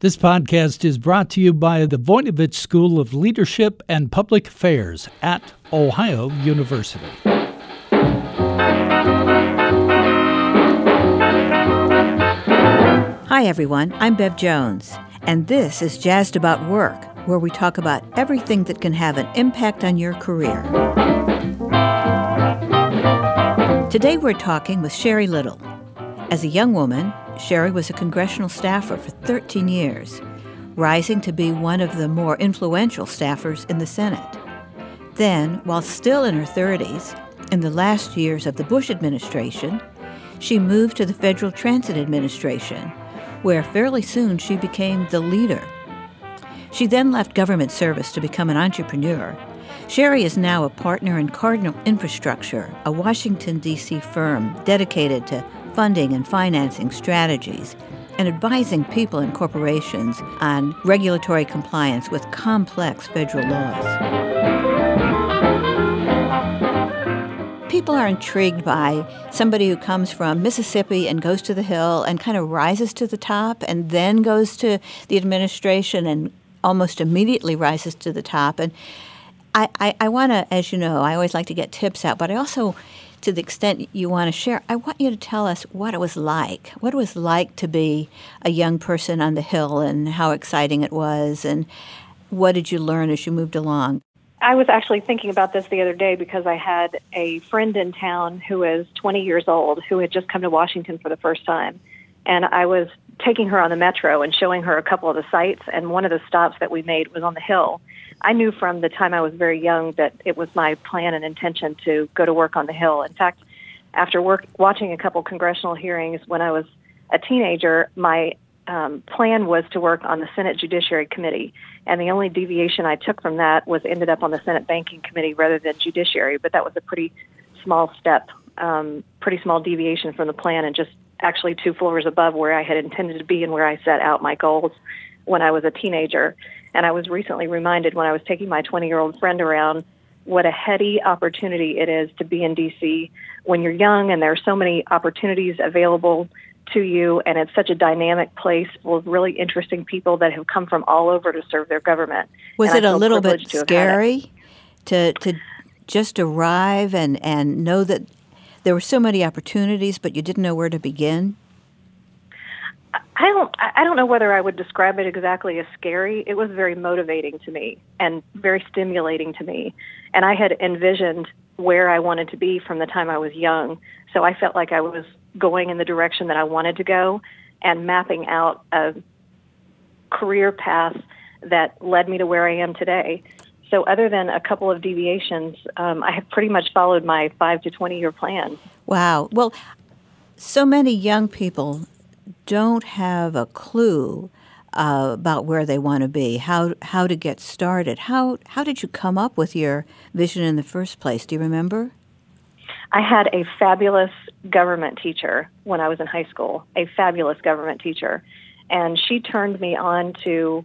This podcast is brought to you by the Voinovich School of Leadership and Public Affairs at Ohio University. Hi, everyone. I'm Bev Jones, and this is Jazzed About Work, where we talk about everything that can have an impact on your career. Today we're talking with Sherry Little. As a young woman, Sherry was a congressional staffer for 13 years, rising to be one of the more influential staffers in the Senate. Then, while still in her 30s, in the last years of the Bush administration, she moved to the Federal Transit Administration, where fairly soon she became the leader. She then left government service to become an entrepreneur. Sherry is now a partner in Cardinal Infrastructure, a Washington, D.C. firm dedicated to funding and financing strategies and advising people and corporations on regulatory compliance with complex federal laws. People are intrigued by somebody who comes from Mississippi and goes to the Hill and kind of rises to the top and then goes to the administration and almost immediately rises to the top. And I want to, as you know, I always like to get tips out, but I also, to the extent you want to share, I want you to tell us what it was like. What it was like to be a young person on the Hill and how exciting it was, and what did you learn as you moved along? I was actually thinking about this the other day because I had a friend in town who was 20 years old who had just come to Washington for the first time. And I was taking her on the Metro and showing her a couple of the sites, and one of the stops that we made was on the Hill. I knew from the time I was very young that it was my plan and intention to go to work on the Hill. In fact, after watching a couple congressional hearings when I was a teenager, my plan was to work on the Senate Judiciary Committee. And the only deviation I took from that was ended up on the Senate Banking Committee rather than Judiciary. But that was a pretty small step, pretty small deviation from the plan, and just actually two floors above where I had intended to be and where I set out my goals when I was a teenager. And I was recently reminded when I was taking my 20-year-old friend around what a heady opportunity it is to be in D.C. when you're young, and there are so many opportunities available to you, and it's such a dynamic place full of really interesting people that have come from all over to serve their government. Was it a little bit scary to just arrive and know that there were so many opportunities, but you didn't know where to begin? I don't know whether I would describe it exactly as scary. It was very motivating to me and very stimulating to me. And I had envisioned where I wanted to be from the time I was young. So I felt like I was going in the direction that I wanted to go and mapping out a career path that led me to where I am today. So other than a couple of deviations, I have pretty much followed my 5 to 20-year plan. Wow. Well, so many young people don't have a clue about where they want to be, how to get started. How did you come up with your vision in the first place? Do you remember? I had a fabulous government teacher when I was in high school, a fabulous government teacher. And she turned me on to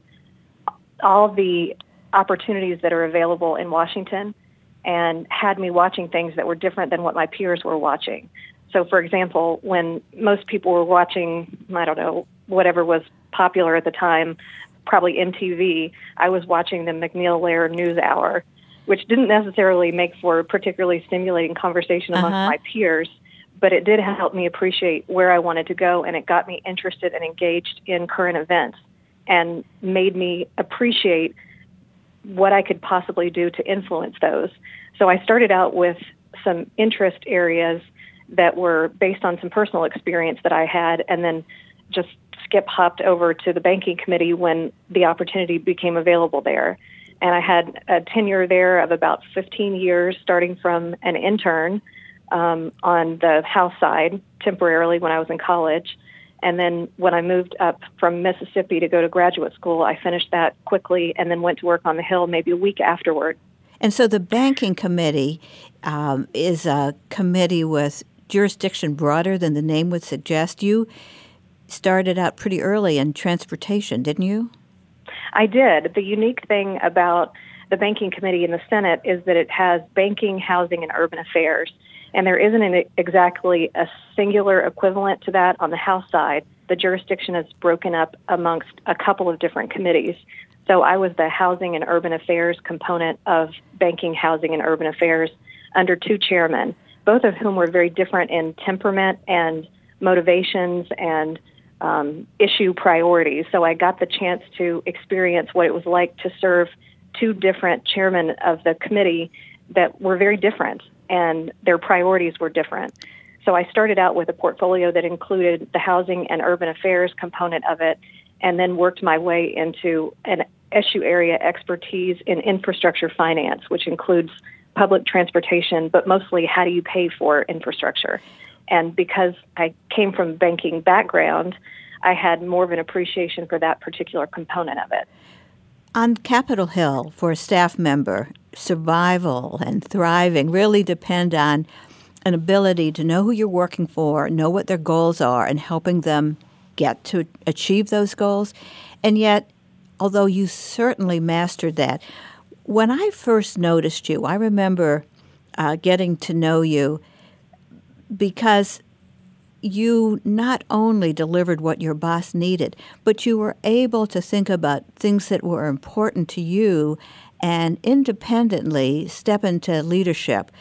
all the opportunities that are available in Washington and had me watching things that were different than what my peers were watching. So, for example, when most people were watching, I don't know, whatever was popular at the time, probably MTV, I was watching the MacNeil/Lehrer News Hour, which didn't necessarily make for a particularly stimulating conversation amongst my peers, but it did help me appreciate where I wanted to go, and it got me interested and engaged in current events and made me appreciate what I could possibly do to influence those. So I started out with some interest areas that were based on some personal experience that I had, and then just skip-hopped over to the banking committee when the opportunity became available there. And I had a tenure there of about 15 years, starting from an intern on the House side temporarily when I was in college. And then when I moved up from Mississippi to go to graduate school, I finished that quickly and then went to work on the Hill maybe a week afterward. And so the banking committee is a committee with jurisdiction broader than the name would suggest. You started out pretty early in transportation, didn't you? I did. The unique thing about the banking committee in the Senate is that it has banking, housing, and urban affairs. And there isn't exactly a singular equivalent to that on the House side. the jurisdiction is broken up amongst a couple of different committees. So I was the Housing and Urban Affairs component of Banking, Housing, and Urban Affairs under two chairmen, both of whom were very different in temperament and motivations and issue priorities. So I got the chance to experience what it was like to serve two different chairmen of the committee that were very different, and their priorities were different. So I started out with a portfolio that included the Housing and Urban Affairs component of it, and then worked my way into an issue area expertise in infrastructure finance, which includes public transportation, but mostly how do you pay for infrastructure. And because I came from a banking background, I had more of an appreciation for that particular component of it. On Capitol Hill, for a staff member, survival and thriving really depend on an ability to know who you're working for, know what their goals are, and helping them get to achieve those goals. And yet, although you certainly mastered that, when I first noticed you, I remember getting to know you because you not only delivered what your boss needed, but you were able to think about things that were important to you and independently step into leadership.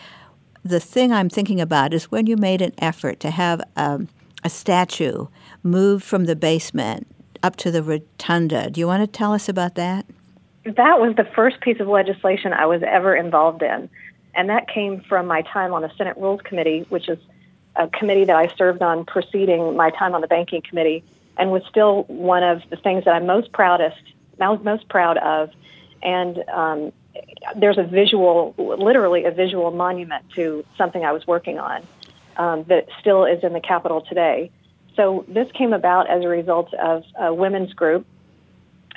The thing I'm thinking about is when you made an effort to have a statue moved from the basement up to the rotunda. Do you want to tell us about that? That was the first piece of legislation I was ever involved in, and that came from my time on the Senate Rules Committee, which is a committee that I served on preceding my time on the Banking Committee, and was still one of the things that I was most proud of. And there's literally a visual monument to something I was working on that still is in the Capitol today. So this came about as a result of a women's group,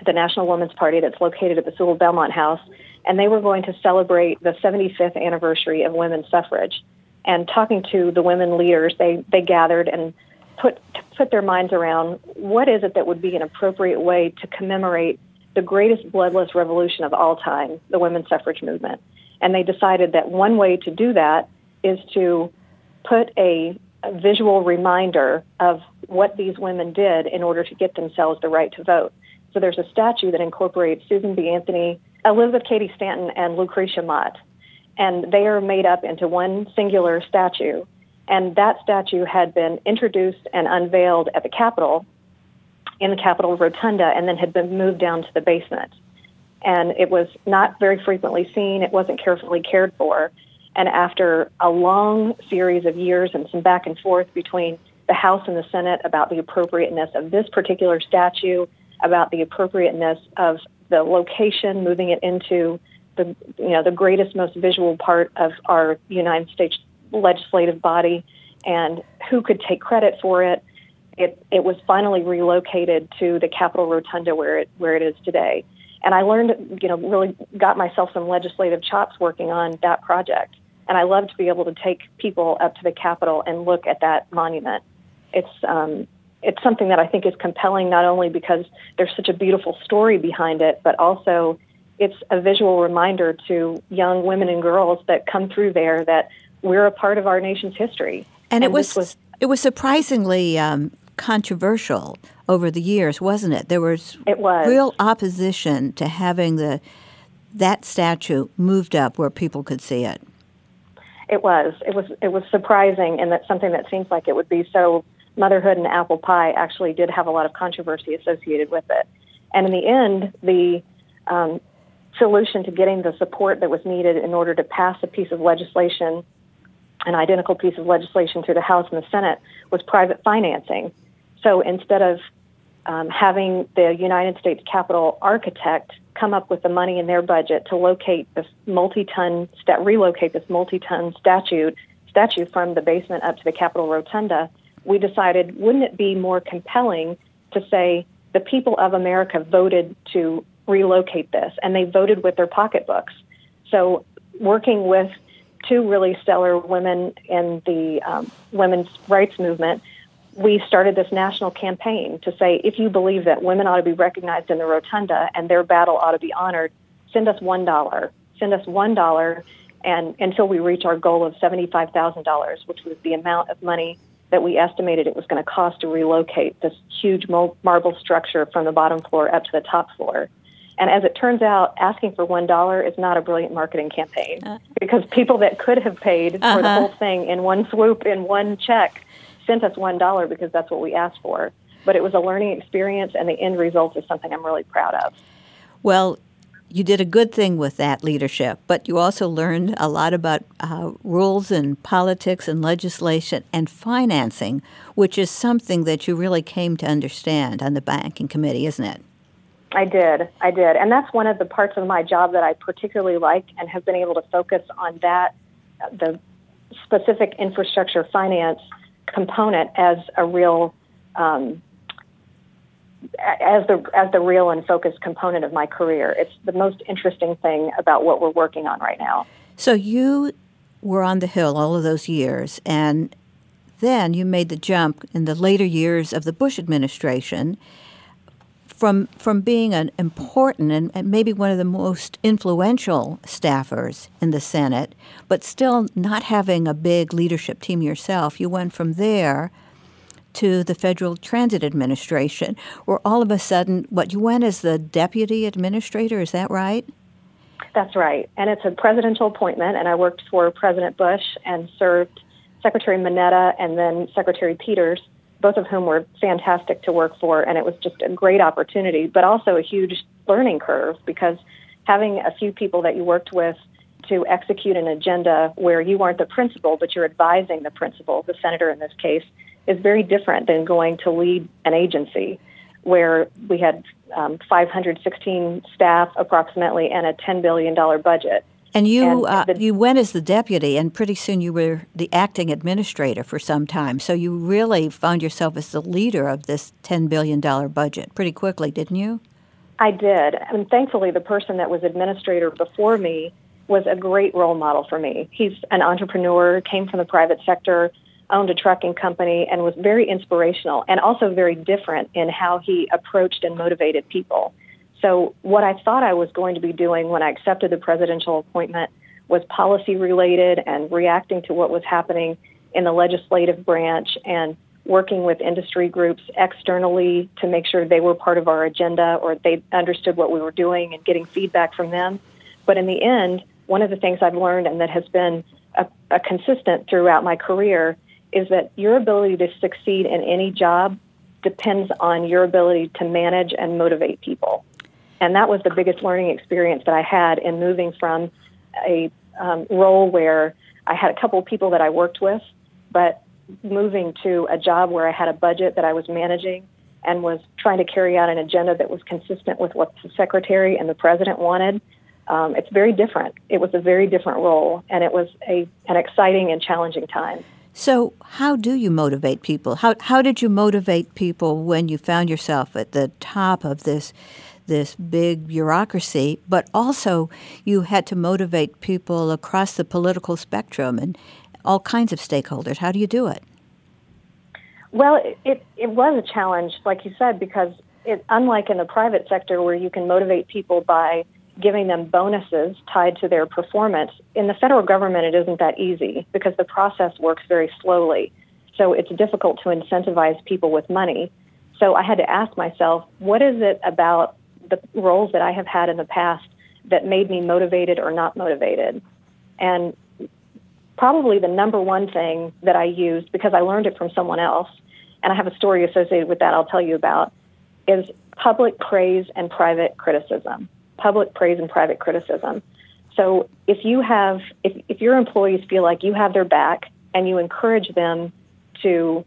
the National Women's Party, that's located at the Sewell-Belmont House, and they were going to celebrate the 75th anniversary of women's suffrage. And talking to the women leaders, they gathered and put their minds around what is it that would be an appropriate way to commemorate the greatest bloodless revolution of all time, the women's suffrage movement. And they decided that one way to do that is to put a visual reminder of what these women did in order to get themselves the right to vote. So there's a statue that incorporates Susan B. Anthony, Elizabeth Cady Stanton, and Lucretia Mott. And they are made up into one singular statue. And that statue had been introduced and unveiled at the Capitol, in the Capitol Rotunda, and then had been moved down to the basement. And it was not very frequently seen. It wasn't carefully cared for. And after a long series of years and some back and forth between the House and the Senate about the appropriateness of this particular statue, about the appropriateness of the location, moving it into the greatest, most visual part of our United States legislative body, and who could take credit for it, it was finally relocated to the Capitol Rotunda where it is today. And I learned, really got myself some legislative chops working on that project. And I love to be able to take people up to the Capitol and look at that monument. It's something that I think is compelling, not only because there's such a beautiful story behind it, but also it's a visual reminder to young women and girls that come through there that we're a part of our nation's history. And it was surprisingly controversial over the years, wasn't it? There was real opposition to having that statue moved up where people could see it. It was surprising, and that something that seems like it would be so motherhood and apple pie actually did have a lot of controversy associated with it. And in the end, the solution to getting the support that was needed in order to pass a piece of legislation, an identical piece of legislation through the House and the Senate, was private financing. So instead of having the United States Capitol architect come up with the money in their budget to relocate this multi-ton statue from the basement up to the Capitol Rotunda, we decided, wouldn't it be more compelling to say the people of America voted to relocate this, and they voted with their pocketbooks. So working with two really stellar women in the women's rights movement, we started this national campaign to say, if you believe that women ought to be recognized in the Rotunda and their battle ought to be honored, send us $1. Send us $1 and until we reach our goal of $75,000, which was the amount of money that we estimated it was going to cost to relocate this huge marble structure from the bottom floor up to the top floor. And as it turns out, asking for $1 is not a brilliant marketing campaign because people that could have paid for the whole thing in one swoop, in one check, sent us $1 because that's what we asked for. But it was a learning experience, and the end result is something I'm really proud of. Well, you did a good thing with that leadership, but you also learned a lot about rules and politics and legislation and financing, which is something that you really came to understand on the Banking Committee, isn't it? I did. And that's one of the parts of my job that I particularly liked and have been able to focus on that, the specific infrastructure finance component as a real as the real and focused component of my career. It's the most interesting thing about what we're working on right now. So you were on the Hill all of those years, and then you made the jump in the later years of the Bush administration from being an important and maybe one of the most influential staffers in the Senate, but still not having a big leadership team yourself. You went from there to the Federal Transit Administration, where all of a sudden, what you went as the deputy administrator, is that right? That's right. And it's a presidential appointment, and I worked for President Bush and served Secretary Mineta and then Secretary Peters, both of whom were fantastic to work for, and it was just a great opportunity, but also a huge learning curve, because having a few people that you worked with to execute an agenda where you aren't the principal, but you're advising the principal, the senator in this case, is very different than going to lead an agency where we had 516 staff approximately and a $10 billion budget. And you went as the deputy, and pretty soon you were the acting administrator for some time. So you really found yourself as the leader of this $10 billion budget pretty quickly, didn't you? I did. And thankfully, the person that was administrator before me was a great role model for me. He's an entrepreneur, came from the private sector, owned a trucking company, and was very inspirational and also very different in how he approached and motivated people. So what I thought I was going to be doing when I accepted the presidential appointment was policy-related and reacting to what was happening in the legislative branch and working with industry groups externally to make sure they were part of our agenda or they understood what we were doing and getting feedback from them. But in the end, one of the things I've learned and that has been a consistent throughout my career is that your ability to succeed in any job depends on your ability to manage and motivate people. And that was the biggest learning experience that I had in moving from a role where I had a couple of people that I worked with, but moving to a job where I had a budget that I was managing and was trying to carry out an agenda that was consistent with what the secretary and the president wanted. It's very different. It was a very different role, and it was an exciting and challenging time. So how do you motivate people? How did you motivate people when you found yourself at the top of this big bureaucracy, but also you had to motivate people across the political spectrum and all kinds of stakeholders? How do you do it? Well, it was a challenge, like you said, because unlike in the private sector where you can motivate people by giving them bonuses tied to their performance, in the federal government it isn't that easy because the process works very slowly. So it's difficult to incentivize people with money. So I had to ask myself, what is it about the roles that I have had in the past that made me motivated or not motivated? And probably the number one thing that I used, because I learned it from someone else, and I have a story associated with that I'll tell you about, is public praise and private criticism. Public praise and private criticism. So if your employees feel like you have their back and you encourage them to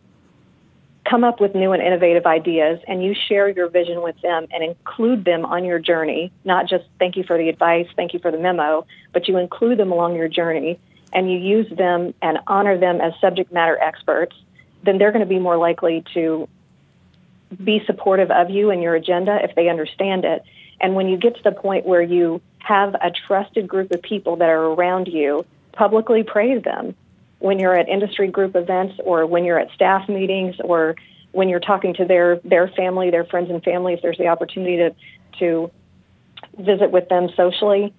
come up with new and innovative ideas and you share your vision with them and include them on your journey, not just thank you for the advice, thank you for the memo, but you include them along your journey and you use them and honor them as subject matter experts, then they're going to be more likely to be supportive of you and your agenda if they understand it. And when you get to the point where you have a trusted group of people that are around you, publicly praise them. When you're at industry group events or when you're at staff meetings or when you're talking to their family, their friends and family, if there's the opportunity to visit with them socially,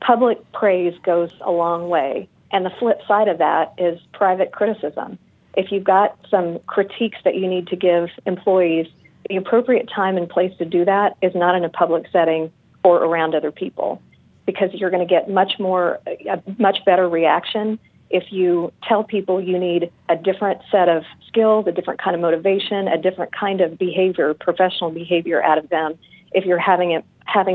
public praise goes a long way. And the flip side of that is private criticism. if you've got some critiques that you need to give employees, the appropriate time and place to do that is not in a public setting or around other people, because you're going to get a much better reaction if you tell people you need a different set of skills, a different kind of motivation, a different kind of behavior, professional behavior out of them, if you're having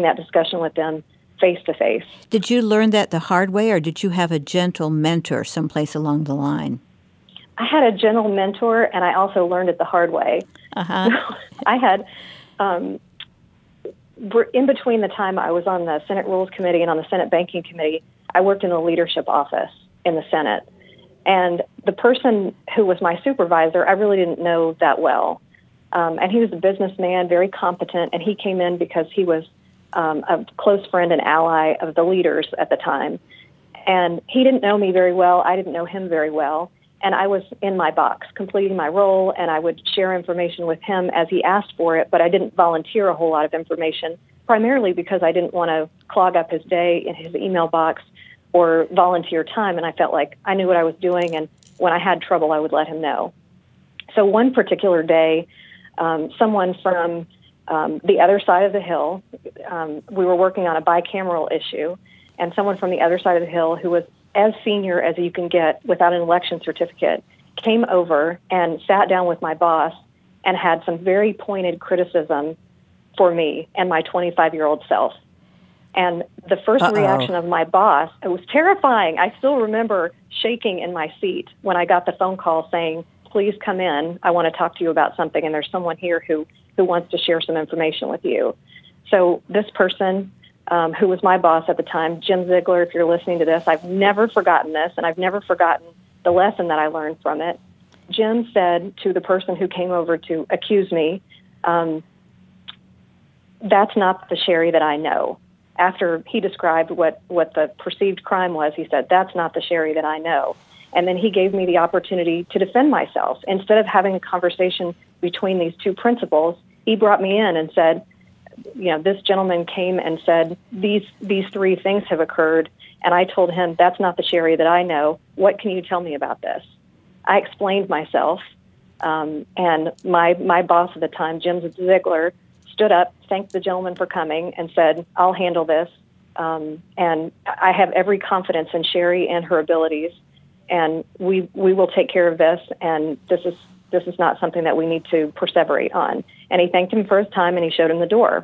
that discussion with them face to face. Did you learn that the hard way, or did you have a gentle mentor someplace along the line? I had a gentle mentor, and I also learned it the hard way. Uh-huh. So I had, in between the time I was on the Senate Rules Committee and on the Senate Banking Committee, I worked in the leadership office in the Senate. And the person who was my supervisor, I really didn't know that well. And he was a businessman, very competent, and he came in because he was a close friend and ally of the leaders at the time. And he didn't know me very well. I didn't know him very well. And I was in my box, completing my role, and I would share information with him as he asked for it, but I didn't volunteer a whole lot of information, primarily because I didn't want to clog up his day in his email box or volunteer time, and I felt like I knew what I was doing, and when I had trouble, I would let him know. So one particular day, someone from the other side of the Hill, we were working on a bicameral issue, and someone from the other side of the Hill who was as senior as you can get without an election certificate, came over and sat down with my boss and had some very pointed criticism for me and my 25-year-old self. And the first reaction of my boss, it was terrifying. I still remember shaking in my seat when I got the phone call saying, please come in. I want to talk to you about something, and there's someone here who wants to share some information with you. So this person, who was my boss at the time, Jim Ziegler, if you're listening to this, I've never forgotten this, and I've never forgotten the lesson that I learned from it. Jim said to the person who came over to accuse me, that's not the Sherry that I know. After he described what the perceived crime was, he said, that's not the Sherry that I know. And then he gave me the opportunity to defend myself. Instead of having a conversation between these two principals, he brought me in and said, you know, this gentleman came and said, these three things have occurred, and I told him, that's not the Sherry that I know. What can you tell me about this? I explained myself, and my boss at the time, Jim Ziegler, stood up, thanked the gentleman for coming, and said, I'll handle this, and I have every confidence in Sherry and her abilities, and we will take care of this, and this is not something that we need to perseverate on. And he thanked him for his time, and he showed him the door.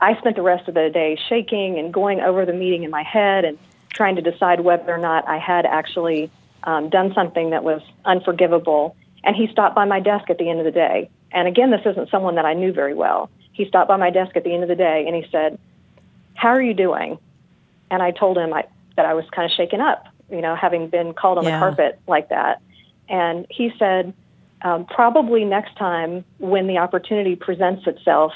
I spent the rest of the day shaking and going over the meeting in my head and trying to decide whether or not I had actually done something that was unforgivable. And he stopped by my desk at the end of the day. And again, this isn't someone that I knew very well. He stopped by my desk at the end of the day, and he said, how are you doing? And I told him that I was kind of shaken up, you know, having been called on the carpet like that. And he said, probably next time when the opportunity presents itself,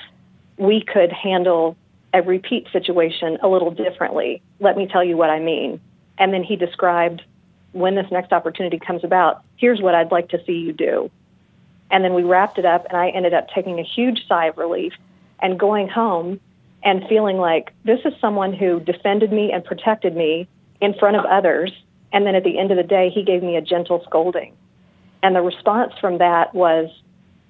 we could handle a repeat situation a little differently. Let me tell you what I mean. And then he described, when this next opportunity comes about, here's what I'd like to see you do. And then we wrapped it up, and I ended up taking a huge sigh of relief and going home and feeling like this is someone who defended me and protected me in front of others. And then at the end of the day, he gave me a gentle scolding. And the response from that was,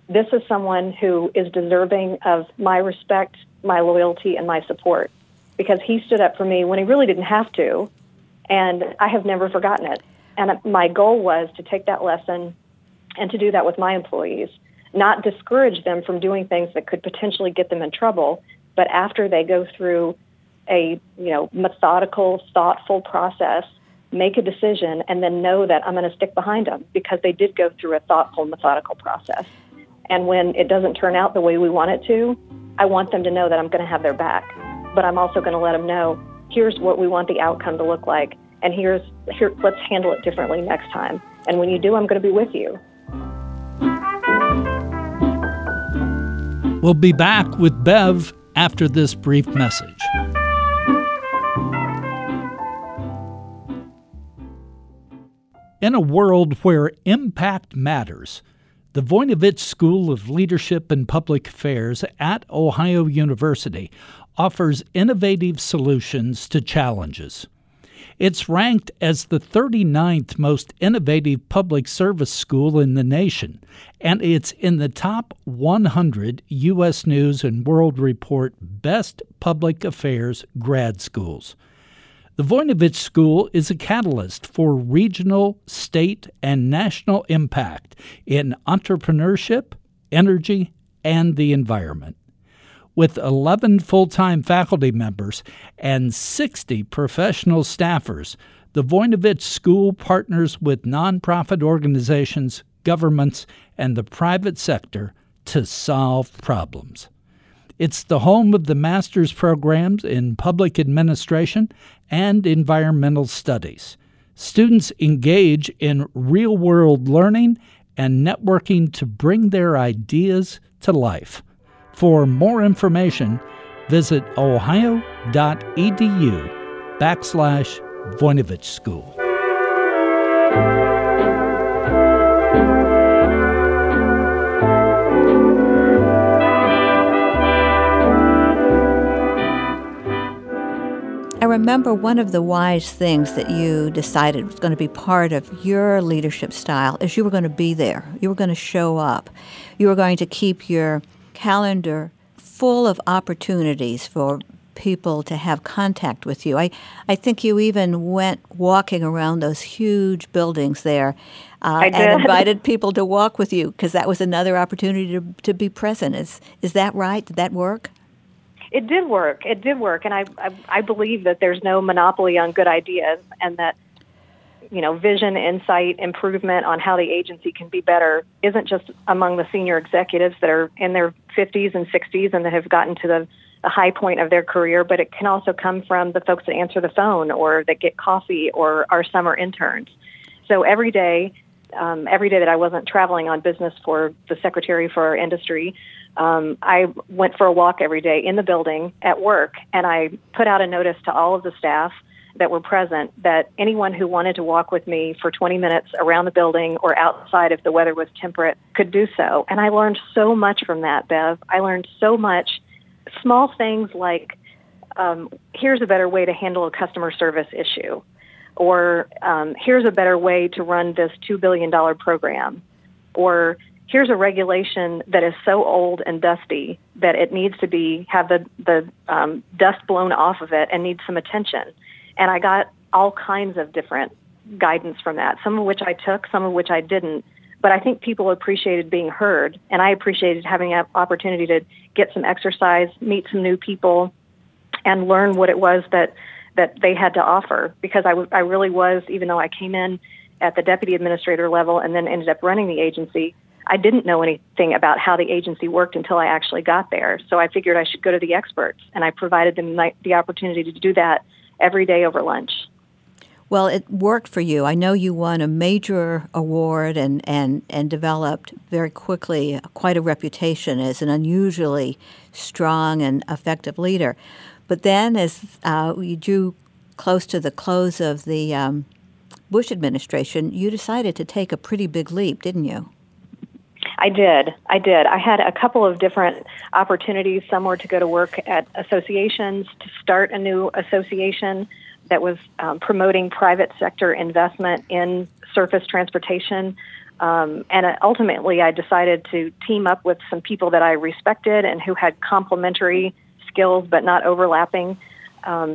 this is someone who is deserving of my respect, my loyalty, and my support, because he stood up for me when he really didn't have to, and I have never forgotten it. And my goal was to take that lesson and to do that with my employees, not discourage them from doing things that could potentially get them in trouble, but after they go through a, you know, methodical, thoughtful process, make a decision, and then know that I'm going to stick behind them because they did go through a thoughtful, methodical process. And when it doesn't turn out the way we want it to, I want them to know that I'm going to have their back. But I'm also going to let them know, here's what we want the outcome to look like, and here, let's handle it differently next time. And when you do, I'm going to be with you. We'll be back with Bev after this brief message. In a world where impact matters, the Voinovich School of Leadership and Public Affairs at Ohio University offers innovative solutions to challenges. It's ranked as the 39th most innovative public service school in the nation, and it's in the top 100 U.S. News and World Report Best Public Affairs Grad Schools. The Voinovich School is a catalyst for regional, state, and national impact in entrepreneurship, energy, and the environment. With 11 full-time faculty members and 60 professional staffers, the Voinovich School partners with nonprofit organizations, governments, and the private sector to solve problems. It's the home of the master's programs in public administration and environmental studies. Students engage in real-world learning and networking to bring their ideas to life. For more information, visit ohio.edu/Voinovich School. I remember one of the wise things that you decided was going to be part of your leadership style is you were going to be there. You were going to show up. You were going to keep your calendar full of opportunities for people to have contact with you. I think you even went walking around those huge buildings there and invited people to walk with you because that was another opportunity to be present. Is that right? Did that work? It did work. It did work, and I believe that there's no monopoly on good ideas, and that, you know, vision, insight, improvement on how the agency can be better isn't just among the senior executives that are in their 50s and 60s and that have gotten to the high point of their career, but it can also come from the folks that answer the phone or that get coffee or our summer interns. So every day that I wasn't traveling on business for the secretary for our industry, I went for a walk every day in the building at work, and I put out a notice to all of the staff that were present that anyone who wanted to walk with me for 20 minutes around the building or outside if the weather was temperate could do so. And I learned so much from that, Bev. I learned so much. Small things like, here's a better way to handle a customer service issue, or here's a better way to run this $2 billion program, or here's a regulation that is so old and dusty that it needs to have the dust blown off of it and needs some attention. And I got all kinds of different guidance from that, some of which I took, some of which I didn't. But I think people appreciated being heard, and I appreciated having an opportunity to get some exercise, meet some new people, and learn what it was that they had to offer. Because I really was, even though I came in at the deputy administrator level and then ended up running the agency, I didn't know anything about how the agency worked until I actually got there. So I figured I should go to the experts, and I provided them the opportunity to do that every day over lunch. Well, it worked for you. I know you won a major award and developed very quickly quite a reputation as an unusually strong and effective leader. But then as you drew close to the close of the Bush administration, you decided to take a pretty big leap, didn't you? I did. I had a couple of different opportunities. Some were to go to work at associations, to start a new association that was promoting private sector investment in surface transportation. And ultimately, I decided to team up with some people that I respected and who had complementary skills but not overlapping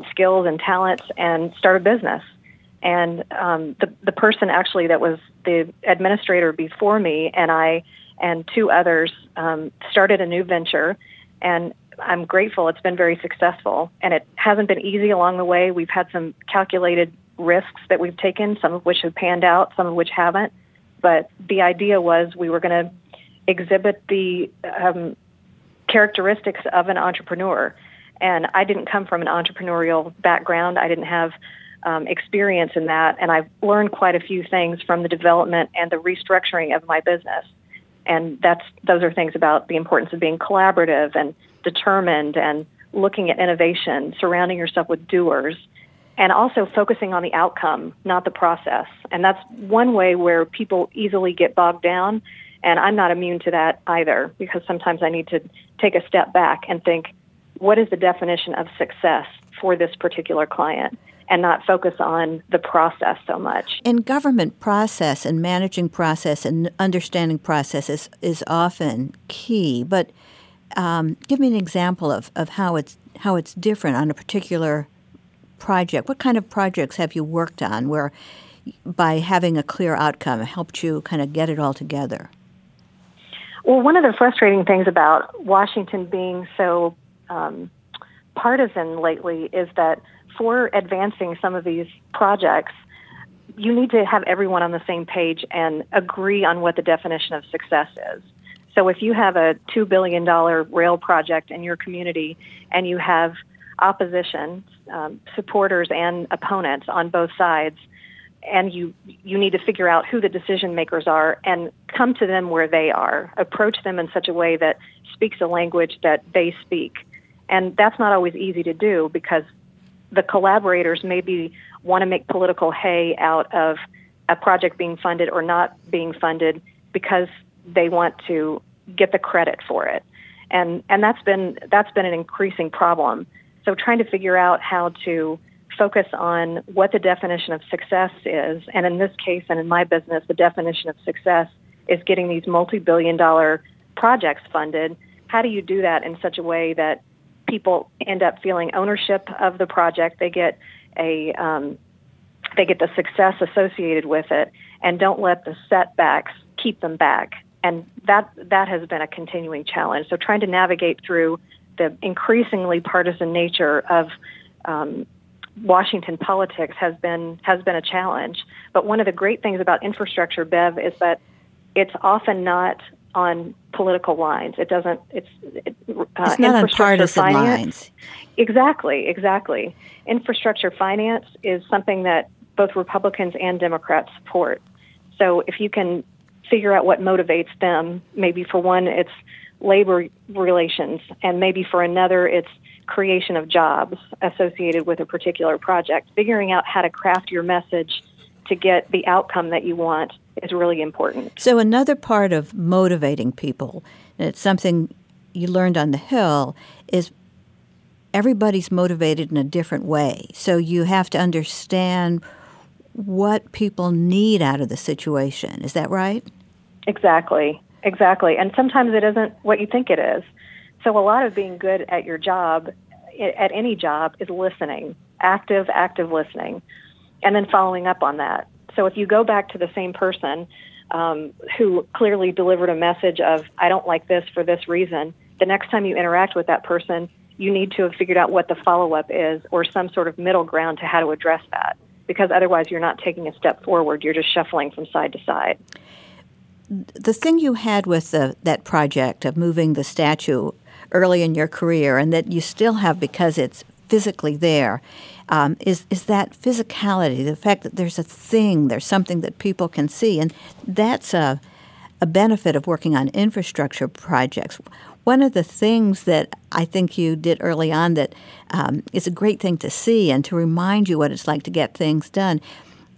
skills and talents, and start a business. And the person actually that was the administrator before me and I and two others started a new venture, and I'm grateful. It's been very successful, and it hasn't been easy along the way. We've had some calculated risks that we've taken, some of which have panned out, some of which haven't. But the idea was we were going to exhibit the characteristics of an entrepreneur, and I didn't come from an entrepreneurial background. I didn't have experience in that, and I've learned quite a few things from the development and the restructuring of my business. And those are things about the importance of being collaborative and determined and looking at innovation, surrounding yourself with doers, and also focusing on the outcome, not the process. And that's one way where people easily get bogged down, and I'm not immune to that either, because sometimes I need to take a step back and think, what is the definition of success for this particular client? and not focus on the process so much. And government process and managing process and understanding process is often key. But give me an example of how it's different on a particular project. What kind of projects have you worked on where, by having a clear outcome, it helped you kind of get it all together? Well, one of the frustrating things about Washington being so partisan lately is that for advancing some of these projects, you need to have everyone on the same page and agree on what the definition of success is. So if you have a $2 billion rail project in your community and you have opposition, supporters and opponents on both sides, and you need to figure out who the decision makers are and come to them where they are. Approach them in such a way that speaks a language that they speak. And that's not always easy to do because the collaborators maybe want to make political hay out of a project being funded or not being funded because they want to get the credit for it. And that's been an increasing problem. So trying to figure out how to focus on what the definition of success is. And in this case, and in my business, the definition of success is getting these multi-billion-dollar projects funded. How do you do that in such a way that people end up feeling ownership of the project? They get they get the success associated with it, and don't let the setbacks keep them back. And that has been a continuing challenge. So trying to navigate through the increasingly partisan nature of Washington politics has been a challenge. But one of the great things about infrastructure, Bev, is that it's often not on political lines. It doesn't. It's not on partisan lines. Exactly. Infrastructure finance is something that both Republicans and Democrats support. So if you can figure out what motivates them, maybe for one it's labor relations, and maybe for another it's creation of jobs associated with a particular project. Figuring out how to craft your message to get the outcome that you want is really important. So another part of motivating people, and it's something you learned on the Hill, is everybody's motivated in a different way. So you have to understand what people need out of the situation. Is that right? Exactly. And sometimes it isn't what you think it is. So a lot of being good at your job, at any job, is listening, active listening, and then following up on that. So if you go back to the same person who clearly delivered a message of, I don't like this for this reason, the next time you interact with that person, you need to have figured out what the follow-up is or some sort of middle ground to how to address that, because otherwise you're not taking a step forward. You're just shuffling from side to side. The thing you had with that project of moving the statue early in your career, and that you still have because it's physically there, is that physicality, the fact that there's something that people can see. And that's a benefit of working on infrastructure projects. One of the things that I think you did early on that is a great thing to see and to remind you what it's like to get things done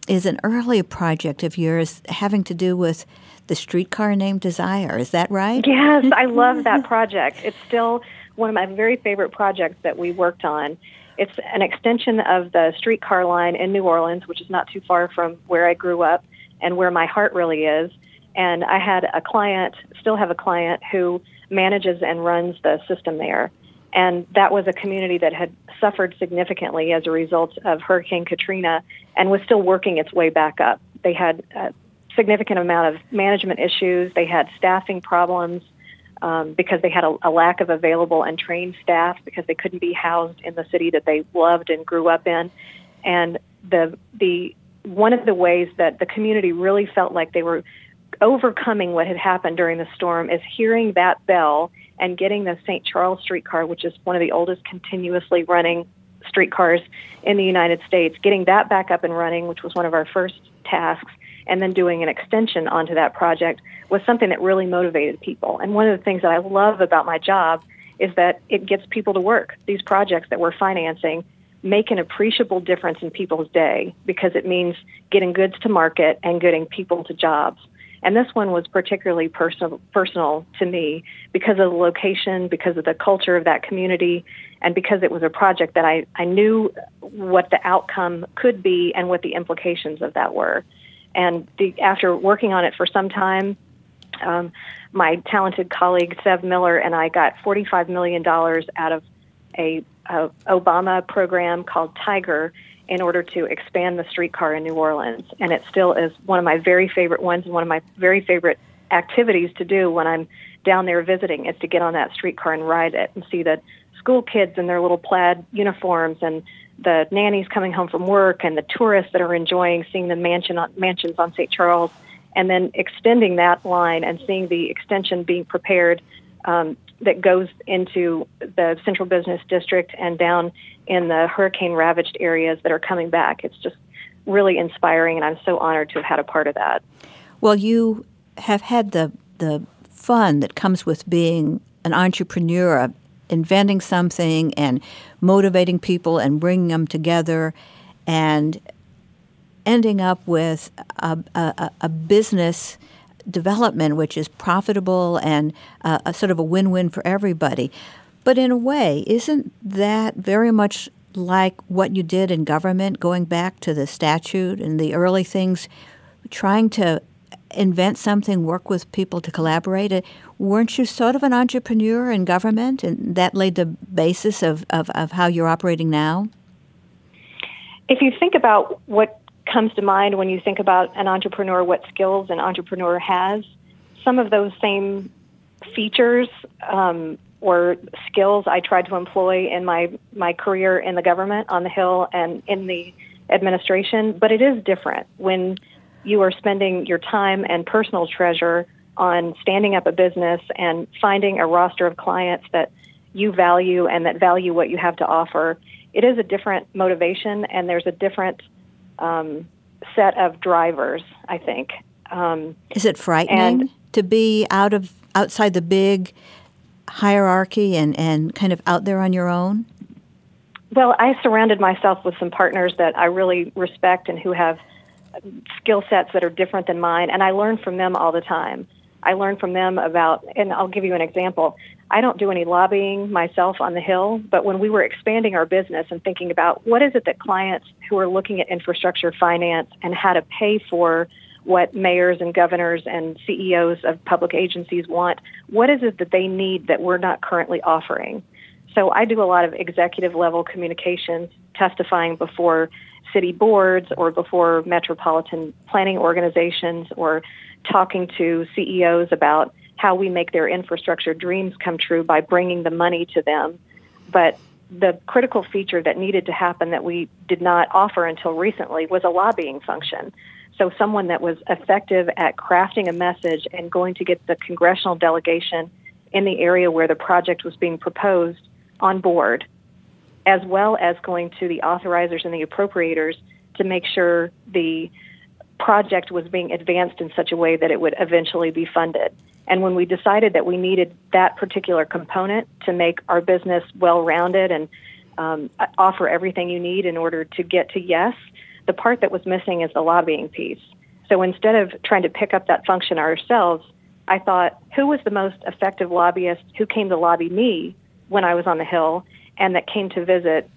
is an early project of yours having to do with the streetcar named Desire. Is that right? Yes, I love that project. It's still one of my very favorite projects that we worked on. It's an extension of the streetcar line in New Orleans, which is not too far from where I grew up and where my heart really is. And I had a client, still have a client, who manages and runs the system there. And that was a community that had suffered significantly as a result of Hurricane Katrina and was still working its way back up. They had significant amount of management issues. They had staffing problems because they had a lack of available and trained staff because they couldn't be housed in the city that they loved and grew up in. And the one of the ways that the community really felt like they were overcoming what had happened during the storm is hearing that bell and getting the St. Charles streetcar, which is one of the oldest continuously running streetcars in the United States, getting that back up and running, which was one of our first tasks, and then doing an extension onto that project was something that really motivated people. And one of the things that I love about my job is that it gets people to work. These projects that we're financing make an appreciable difference in people's day because it means getting goods to market and getting people to jobs. And this one was particularly personal to me because of the location, because of the culture of that community, and because it was a project that I knew what the outcome could be and what the implications of that were. And after working on it for some time, my talented colleague Sev Miller and I got $45 million out of a Obama program called Tiger in order to expand the streetcar in New Orleans. And it still is one of my very favorite ones and one of my very favorite activities to do when I'm down there visiting, is to get on that streetcar and ride it and see the school kids in their little plaid uniforms and the nannies coming home from work and the tourists that are enjoying seeing the mansions on St. Charles, and then extending that line and seeing the extension being prepared that goes into the central business district and down in the hurricane-ravaged areas that are coming back. It's just really inspiring, and I'm so honored to have had a part of that. Well, you have had the fun that comes with being an entrepreneur, inventing something and motivating people and bringing them together and ending up with a business development which is profitable and a sort of a win-win for everybody. But in a way, isn't that very much like what you did in government, going back to the statute and the early things, trying to invent something, work with people to collaborate? Weren't you sort of an entrepreneur in government, and that laid the basis of how you're operating now? If you think about what comes to mind when you think about an entrepreneur, what skills an entrepreneur has, some of those same features or skills I tried to employ in my career in the government, on the Hill, and in the administration. But it is different when you are spending your time and personal treasure on standing up a business and finding a roster of clients that you value and that value what you have to offer. It is a different motivation, and there's a different set of drivers, I think. Is it frightening to be outside the big hierarchy and kind of out there on your own? Well, I surrounded myself with some partners that I really respect and who have skill sets that are different than mine, and I learn from them all the time. I learn from them about, and I'll give you an example. I don't do any lobbying myself on the Hill, but when we were expanding our business and thinking about what is it that clients who are looking at infrastructure finance and how to pay for what mayors and governors and CEOs of public agencies want, what is it that they need that we're not currently offering? So I do a lot of executive level communications, testifying before city boards or before metropolitan planning organizations, or talking to CEOs about how we make their infrastructure dreams come true by bringing the money to them. But the critical feature that needed to happen that we did not offer until recently was a lobbying function. So someone that was effective at crafting a message and going to get the congressional delegation in the area where the project was being proposed on board, as well as going to the authorizers and the appropriators to make sure the project was being advanced in such a way that it would eventually be funded. And when we decided that we needed that particular component to make our business well-rounded and offer everything you need in order to get to yes, the part that was missing is the lobbying piece. So instead of trying to pick up that function ourselves, I thought, who was the most effective lobbyist who came to lobby me when I was on the Hill, and that came to visit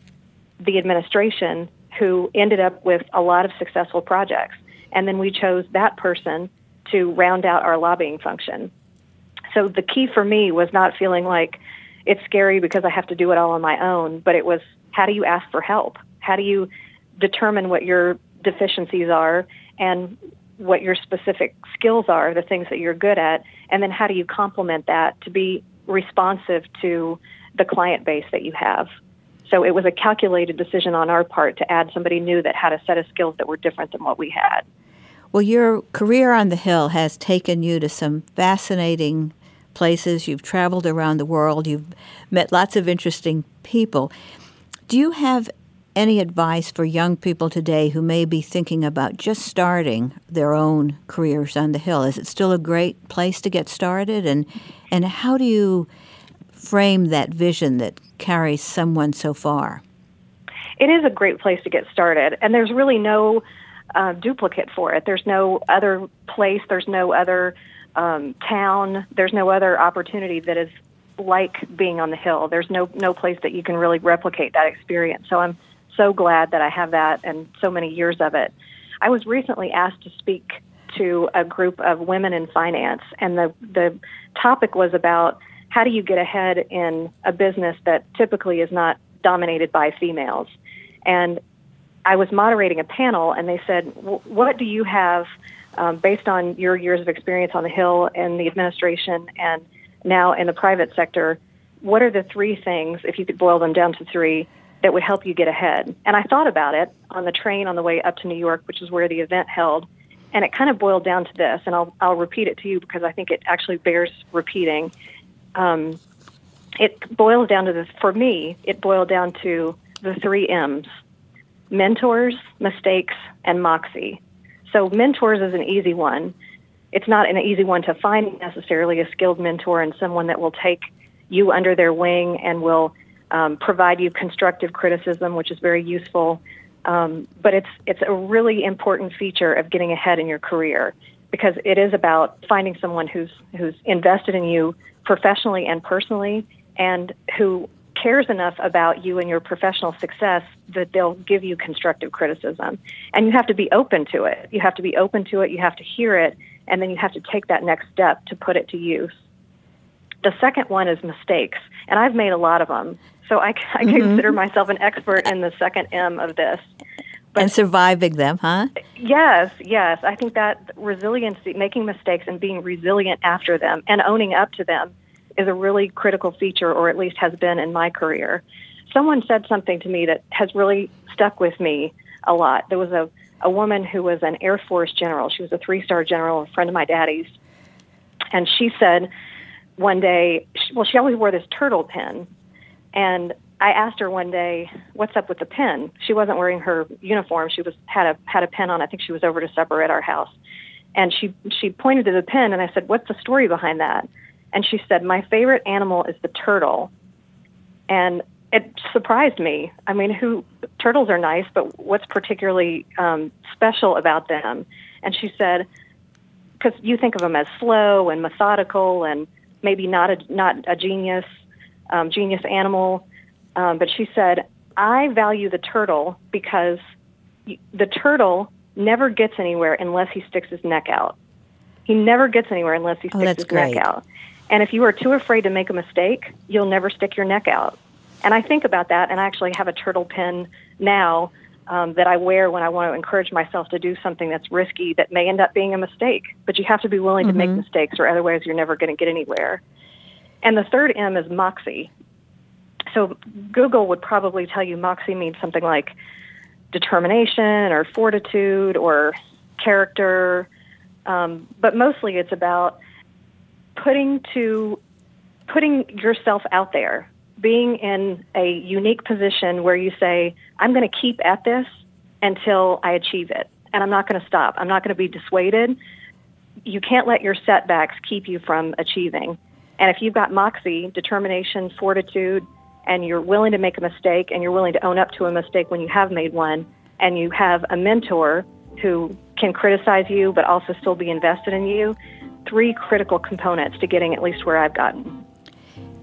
the administration, who ended up with a lot of successful projects. And then we chose that person to round out our lobbying function. So the key for me was not feeling like it's scary because I have to do it all on my own, but it was, how do you ask for help? How do you determine what your deficiencies are and what your specific skills are, the things that you're good at, and then how do you complement that to be responsive to the client base that you have? So it was a calculated decision on our part to add somebody new that had a set of skills that were different than what we had. Well, your career on the Hill has taken you to some fascinating places. You've traveled around the world. You've met lots of interesting people. Do you have any advice for young people today who may be thinking about just starting their own careers on the Hill? Is it still a great place to get started? And how do you frame that vision that carries someone so far? It is a great place to get started, and there's really no duplicate for it. There's no other place, there's no other town, there's no other opportunity that is like being on the Hill. There's no place that you can really replicate that experience. So I'm so glad that I have that and so many years of it. I was recently asked to speak to a group of women in finance, and the topic was about how do you get ahead in a business that typically is not dominated by females. And I was moderating a panel, and they said, what do you have based on your years of experience on the Hill and the administration and now in the private sector? What are the three things, if you could boil them down to three, that would help you get ahead? And I thought about it on the train on the way up to New York, which is where the event held, and it kind of boiled down to this, and I'll repeat it to you because I think it actually bears repeating. It boils down to this, for me, it boiled down to the three M's: mentors, mistakes, and moxie. So mentors is an easy one. It's not an easy one to find necessarily, a skilled mentor and someone that will take you under their wing and will provide you constructive criticism, which is very useful. But it's a really important feature of getting ahead in your career, because it is about finding someone who's invested in you professionally and personally, and who cares enough about you and your professional success that they'll give you constructive criticism. And you have to be open to it. You have to be open to it. You have to hear it. And then you have to take that next step to put it to use. The second one is mistakes. And I've made a lot of them. So I consider myself an expert in the second M of this. But, and surviving them, huh? Yes. I think that resiliency, making mistakes and being resilient after them and owning up to them, is a really critical feature, or at least has been in my career. Someone said something to me that has really stuck with me a lot. There was a woman who was an Air Force general. She was a 3-star general, a friend of my daddy's. And she said one day, she always wore this turtle pin. And I asked her one day, what's up with the pin? She wasn't wearing her uniform. She had a pin on. I think she was over to supper at our house. And she pointed to the pin, and I said, what's the story behind that? And she said, my favorite animal is the turtle. And it surprised me. I mean, turtles are nice, but what's particularly special about them? And she said, because you think of them as slow and methodical and maybe not a genius animal. But she said, I value the turtle because the turtle never gets anywhere unless he sticks his neck out. He never gets anywhere unless he sticks his neck out. And if you are too afraid to make a mistake, you'll never stick your neck out. And I think about that, and I actually have a turtle pin now that I wear when I want to encourage myself to do something that's risky that may end up being a mistake. But you have to be willing to make mistakes, or otherwise you're never going to get anywhere. And the third M is moxie. So Google would probably tell you moxie means something like determination or fortitude or character. But mostly it's about putting yourself out there, being in a unique position where you say, I'm going to keep at this until I achieve it, and I'm not going to stop. I'm not going to be dissuaded. You can't let your setbacks keep you from achieving. And if you've got moxie, determination, fortitude, and you're willing to make a mistake, and you're willing to own up to a mistake when you have made one, and you have a mentor who can criticize you but also still be invested in you, three critical components to getting at least where I've gotten.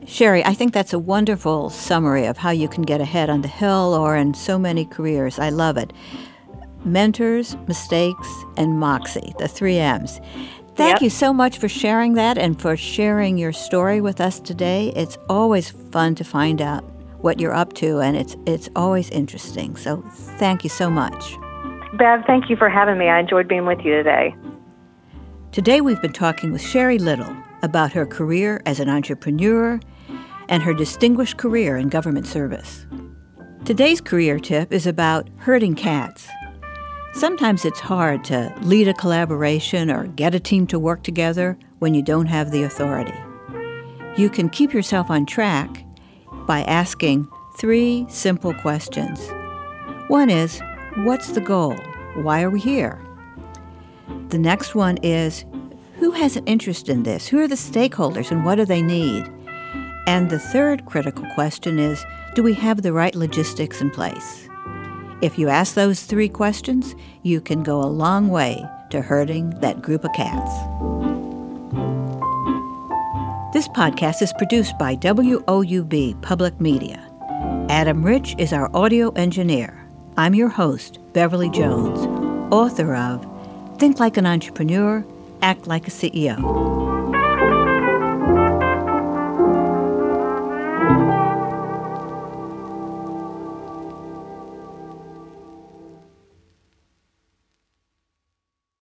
Sherry, I think that's a wonderful summary of how you can get ahead on the Hill or in so many careers. I love it. Mentors, mistakes, and moxie, the three M's. Thank you so much for sharing that and for sharing your story with us today. It's always fun to find out what you're up to, and it's always interesting. So thank you so much. Bev, thank you for having me. I enjoyed being with you today. Today we've been talking with Sherry Little about her career as an entrepreneur and her distinguished career in government service. Today's career tip is about herding cats. Sometimes it's hard to lead a collaboration or get a team to work together when you don't have the authority. You can keep yourself on track by asking three simple questions. One is, what's the goal? Why are we here? The next one is, who has an interest in this? Who are the stakeholders and what do they need? And the third critical question is, do we have the right logistics in place? If you ask those three questions, you can go a long way to herding that group of cats. This podcast is produced by WOUB Public Media. Adam Rich is our audio engineer. I'm your host, Beverly Jones, author of Think Like an Entrepreneur, Act Like a CEO.